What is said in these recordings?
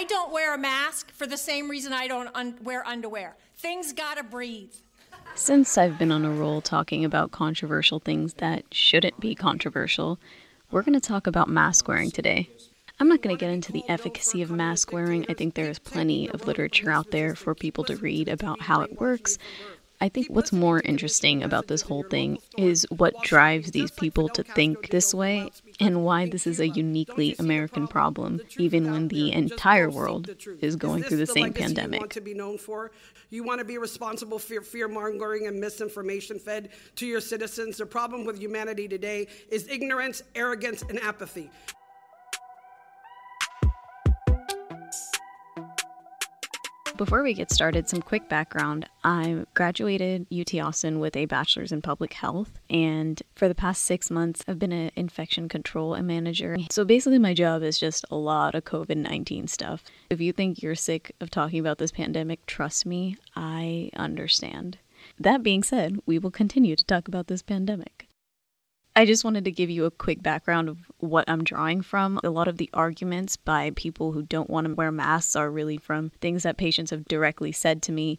I don't wear a mask for the same reason I don't wear underwear. Things gotta breathe. Since I've been on a roll talking about controversial things that shouldn't be controversial, we're going to talk about mask wearing today. I'm not going to get into the efficacy of mask wearing. I think there is plenty of literature out there for people to read about how it works. I think what's more interesting about this whole thing is what drives these people to think this way and why this is a uniquely American problem, even when the entire world is going through the same pandemic. You want to be known for? You want to be responsible for fear-mongering and misinformation fed to your citizens? The problem with humanity today is ignorance, arrogance, and apathy. Before we get started, some quick background. I graduated UT Austin with a bachelor's in public health, and for the past 6 months, I've been an infection control manager. So basically my job is just a lot of COVID-19 stuff. If you think you're sick of talking about this pandemic, trust me, I understand. That being said, we will continue to talk about this pandemic. I just wanted to give you a quick background of what I'm drawing from. A lot of the arguments by people who don't want to wear masks are really from things that patients have directly said to me.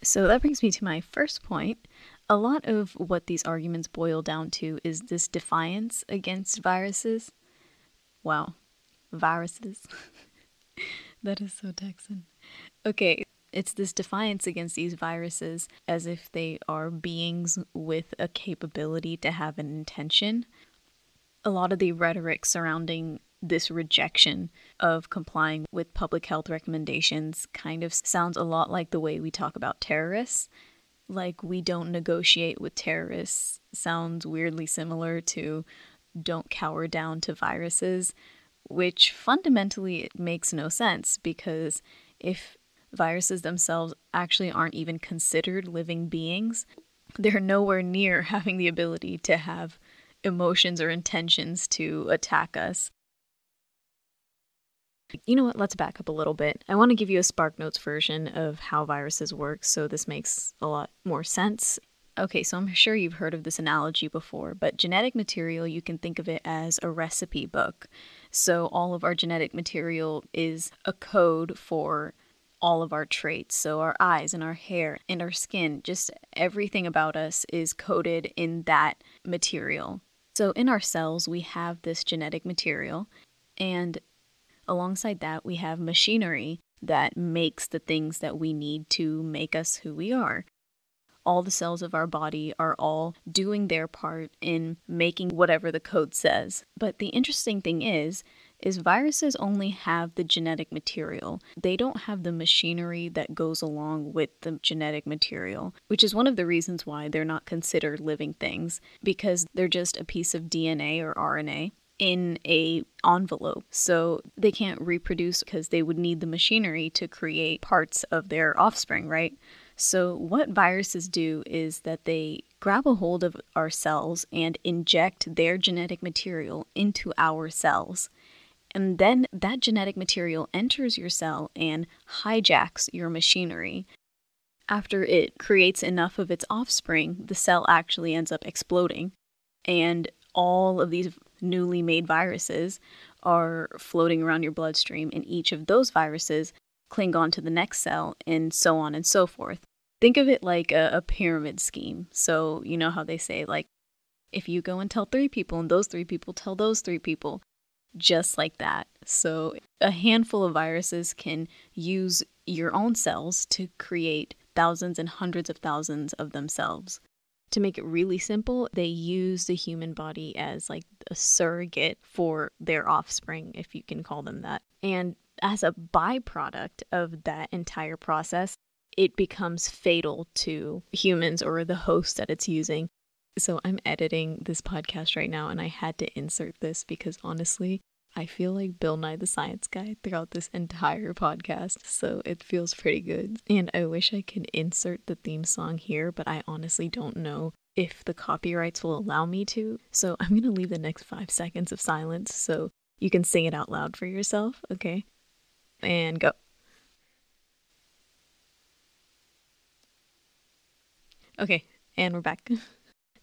So that brings me to my first point. A lot of what these arguments boil down to is this defiance against viruses. Wow, viruses. That is so Texan. Okay. It's this defiance against these viruses as if they are beings with a capability to have an intention. A lot of the rhetoric surrounding this rejection of complying with public health recommendations kind of sounds a lot like the way we talk about terrorists. Like, we don't negotiate with terrorists sounds weirdly similar to don't cower down to viruses, which fundamentally it makes no sense, because if viruses themselves actually aren't even considered living beings, they're nowhere near having the ability to have emotions or intentions to attack us. You know what? Let's back up a little bit. I want to give you a SparkNotes version of how viruses work, so this makes a lot more sense. Okay, so I'm sure you've heard of this analogy before, but genetic material, you can think of it as a recipe book. So all of our genetic material is a code for all of our traits. So our eyes and our hair and our skin, just everything about us is coded in that material. So in our cells, we have this genetic material, and alongside that, we have machinery that makes the things that we need to make us who we are. All the cells of our body are all doing their part in making whatever the code says. But the interesting thing is viruses only have the genetic material. They don't have the machinery that goes along with the genetic material, which is one of the reasons why they're not considered living things, because they're just a piece of DNA or RNA in a envelope. So they can't reproduce because they would need the machinery to create parts of their offspring, right? So what viruses do is that they grab a hold of our cells and inject their genetic material into our cells. And then that genetic material enters your cell and hijacks your machinery. After it creates enough of its offspring, the cell actually ends up exploding. And all of these newly made viruses are floating around your bloodstream, and each of those viruses cling on to the next cell, and so on and so forth. Think of it like a pyramid scheme. So you know how they say, like, if you go and tell three people, and those three people tell those three people, just like that. So a handful of viruses can use your own cells to create thousands and hundreds of thousands of themselves. To make it really simple, they use the human body as like a surrogate for their offspring, if you can call them that. And as a byproduct of that entire process, it becomes fatal to humans or the host that it's using. So I'm editing this podcast right now, and I had to insert this because honestly, I feel like Bill Nye the Science Guy throughout this entire podcast, so it feels pretty good. And I wish I could insert the theme song here, but I honestly don't know if the copyrights will allow me to. So I'm going to leave the next 5 seconds of silence so you can sing it out loud for yourself, okay? And go. Okay, and we're back.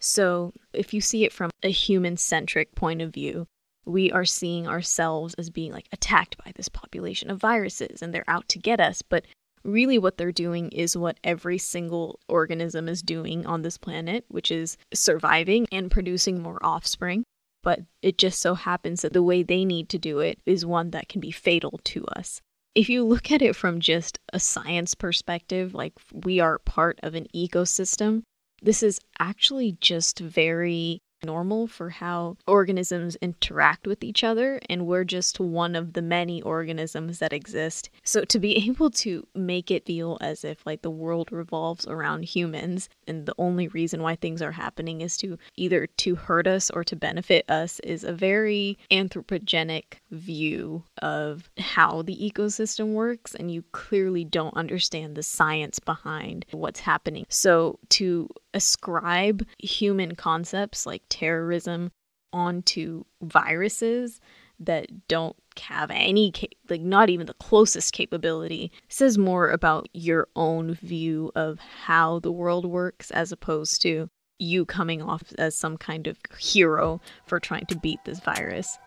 So if you see it from a human-centric point of view, we are seeing ourselves as being like attacked by this population of viruses and they're out to get us. But really what they're doing is what every single organism is doing on this planet, which is surviving and producing more offspring. But it just so happens that the way they need to do it is one that can be fatal to us. If you look at it from just a science perspective, like we are part of an ecosystem, this is actually just very normal for how organisms interact with each other, and we're just one of the many organisms that exist. So to be able to make it feel as if like the world revolves around humans and the only reason why things are happening is to either to hurt us or to benefit us is a very anthropogenic view of how the ecosystem works, and you clearly don't understand the science behind what's happening. So to ascribe human concepts like terrorism onto viruses that don't have any, like not even the closest capability, says more about your own view of how the world works as opposed to you coming off as some kind of hero for trying to beat this virus.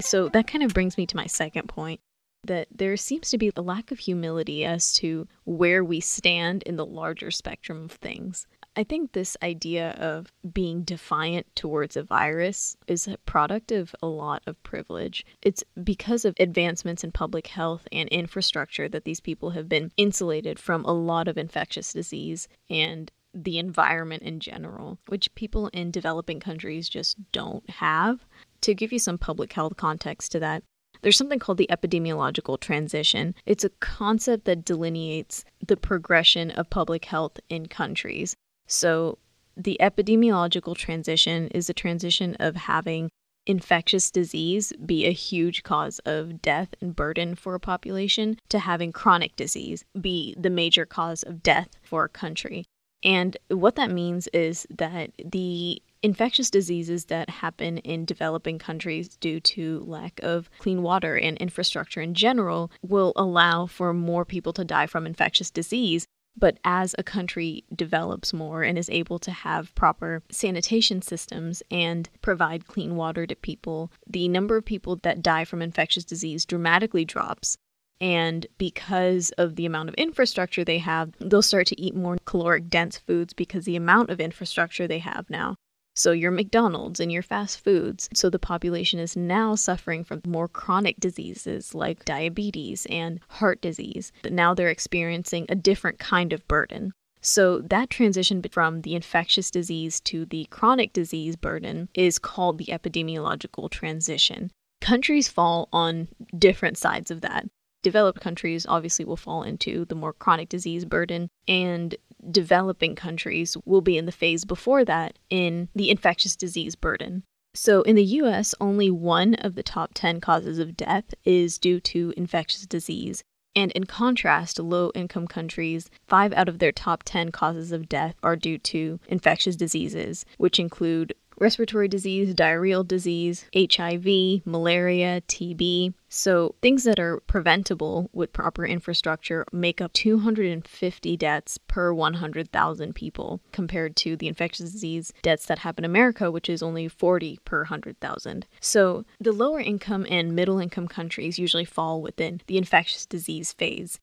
So that kind of brings me to my second point, that there seems to be a lack of humility as to where we stand in the larger spectrum of things. I think this idea of being defiant towards a virus is a product of a lot of privilege. It's because of advancements in public health and infrastructure that these people have been insulated from a lot of infectious disease and the environment in general, which people in developing countries just don't have. To give you some public health context to that, there's something called the epidemiological transition. It's a concept that delineates the progression of public health in countries. So the epidemiological transition is the transition of having infectious disease be a huge cause of death and burden for a population to having chronic disease be the major cause of death for a country. And what that means is that the infectious diseases that happen in developing countries due to lack of clean water and infrastructure in general will allow for more people to die from infectious disease. But as a country develops more and is able to have proper sanitation systems and provide clean water to people, the number of people that die from infectious disease dramatically drops. And because of the amount of infrastructure they have, they'll start to eat more caloric dense foods because the amount of infrastructure they have now. So your McDonald's and your fast foods. So the population is now suffering from more chronic diseases like diabetes and heart disease. Now they're experiencing a different kind of burden. So that transition from the infectious disease to the chronic disease burden is called the epidemiological transition. Countries fall on different sides of that. Developed countries obviously will fall into the more chronic disease burden, and developing countries will be in the phase before that in the infectious disease burden. So in the US, only one of the top 10 causes of death is due to infectious disease. And in contrast, low-income countries, 5 out of their top 10 causes of death are due to infectious diseases, which include respiratory disease, diarrheal disease, HIV, malaria, TB. So things that are preventable with proper infrastructure make up 250 deaths per 100,000 people compared to the infectious disease deaths that happen in America, which is only 40 per 100,000. So the lower income and middle income countries usually fall within the infectious disease phase.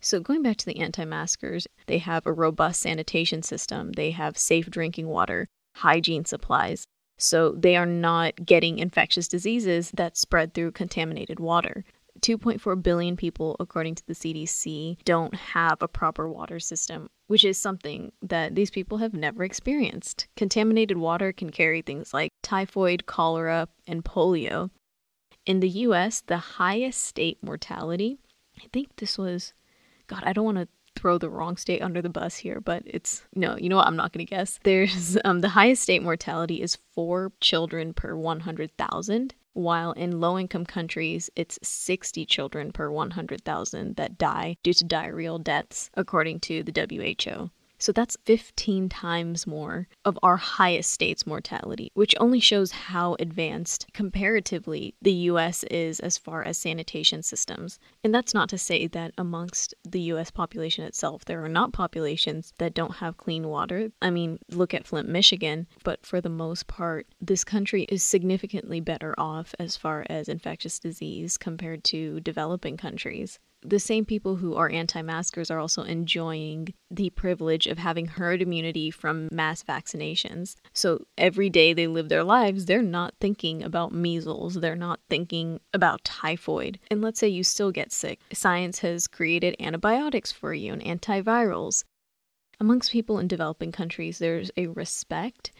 So going back to the anti-maskers, they have a robust sanitation system. They have safe drinking water, hygiene supplies. So they are not getting infectious diseases that spread through contaminated water. 2.4 billion people, according to the CDC, don't have a proper water system, which is something that these people have never experienced. Contaminated water can carry things like typhoid, cholera, and polio. In the US, the highest state mortality, I think this was, God, I don't want to throw the wrong state under the bus here, but it's, no, you know what, I'm not going to guess. There's the highest state mortality is 4 children per 100,000, while in low-income countries, it's 60 children per 100,000 that die due to diarrheal deaths, according to the WHO. So that's 15 times more of our highest state's mortality, which only shows how advanced comparatively the U.S. is as far as sanitation systems. And that's not to say that amongst the U.S. population itself, there are not populations that don't have clean water. I mean, look at Flint, Michigan. But for the most part, this country is significantly better off as far as infectious disease compared to developing countries. The same people who are anti-maskers are also enjoying the privilege of having herd immunity from mass vaccinations. So every day they live their lives, they're not thinking about measles. They're not thinking about typhoid. And let's say you still get sick. Science has created antibiotics for you and antivirals. Amongst people in developing countries, there's a respect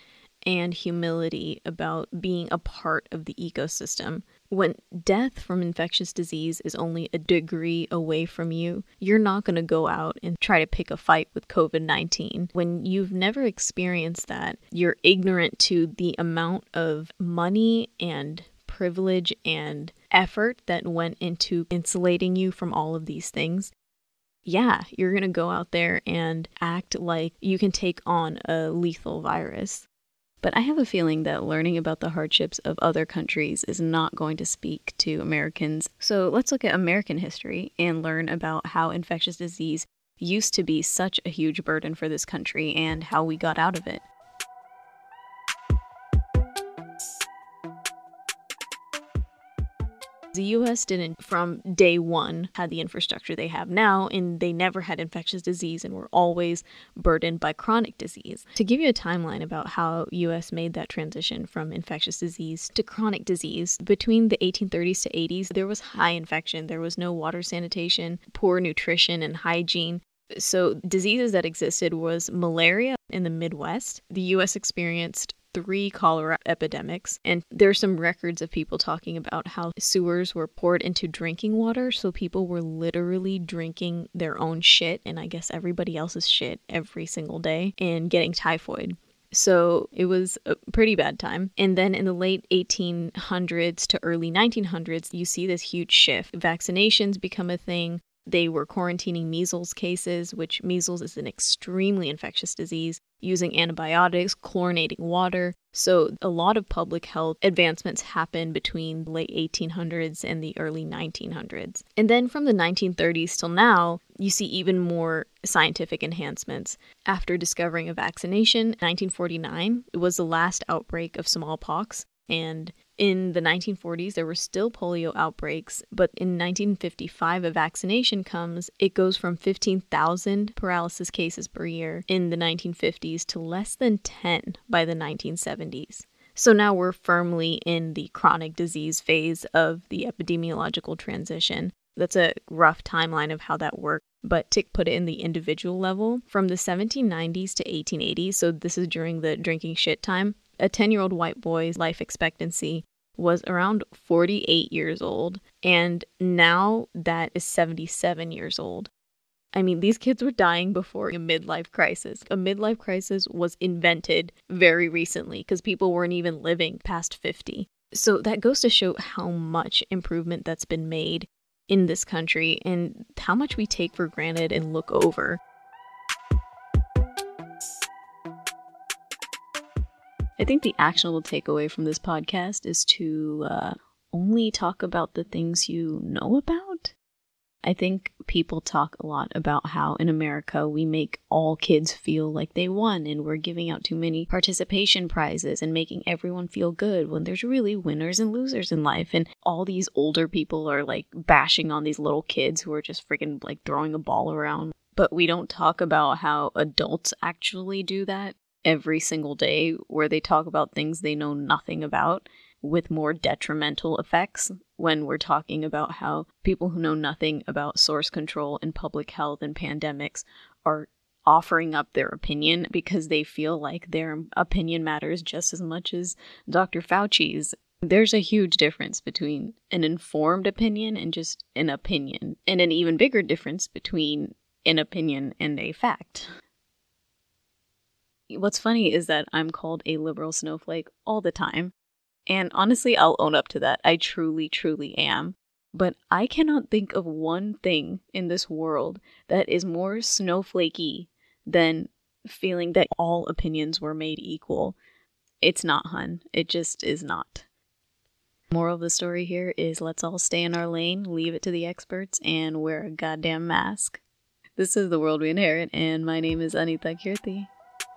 and humility about being a part of the ecosystem. When death from infectious disease is only a degree away from you, you're not going to go out and try to pick a fight with COVID-19. When you've never experienced that, you're ignorant to the amount of money and privilege and effort that went into insulating you from all of these things. Yeah, you're going to go out there and act like you can take on a lethal virus. But I have a feeling that learning about the hardships of other countries is not going to speak to Americans. So let's look at American history and learn about how infectious disease used to be such a huge burden for this country and how we got out of it. The U.S. didn't, from day one, had the infrastructure they have now, and they never had infectious disease and were always burdened by chronic disease. To give you a timeline about how U.S. made that transition from infectious disease to chronic disease, between the 1830s to 80s, there was high infection. There was no water sanitation, poor nutrition and hygiene. So diseases that existed was malaria in the Midwest. The U.S. experienced 3 cholera epidemics, and there's some records of people talking about how sewers were poured into drinking water, so people were literally drinking their own shit, and I guess everybody else's shit every single day, and getting typhoid. So it was a pretty bad time. And then in the late 1800s to early 1900s, you see this huge shift. Vaccinations become a thing. They were quarantining measles cases, which measles is an extremely infectious disease, using antibiotics, chlorinating water. So a lot of public health advancements happened between the late 1800s and the early 1900s. And then from the 1930s till now, you see even more scientific enhancements. After discovering a vaccination, 1949 was the last outbreak of smallpox, and in the 1940s, there were still polio outbreaks, but in 1955, a vaccination comes. It goes from 15,000 paralysis cases per year in the 1950s to less than 10 by the 1970s. So now we're firmly in the chronic disease phase of the epidemiological transition. That's a rough timeline of how that worked, but to put it in the individual level, from the 1790s to 1880, so this is during the drinking shit time, a 10-year-old white boy's life expectancy was around 48 years old, and now that is 77 years old. I mean, these kids were dying before a midlife crisis. A midlife crisis was invented very recently because people weren't even living past 50. So that goes to show how much improvement that's been made in this country and how much we take for granted and look over. I think the actionable takeaway from this podcast is to only talk about the things you know about. I think people talk a lot about how in America we make all kids feel like they won and we're giving out too many participation prizes and making everyone feel good when there's really winners and losers in life. And all these older people are like bashing on these little kids who are just freaking like throwing a ball around. But we don't talk about how adults actually do that every single day, where they talk about things they know nothing about with more detrimental effects, when we're talking about how people who know nothing about source control and public health and pandemics are offering up their opinion because they feel like their opinion matters just as much as Dr. Fauci's. There's a huge difference between an informed opinion and just an opinion, and an even bigger difference between an opinion and a fact. What's funny is that I'm called a liberal snowflake all the time. And honestly, I'll own up to that. I truly, truly am. But I cannot think of one thing in this world that is more snowflakey than feeling that all opinions were made equal. It's not, hun. It just is not. Moral of the story here is let's all stay in our lane, leave it to the experts, and wear a goddamn mask. This is The World We Inherit, and my name is Anita Kirti.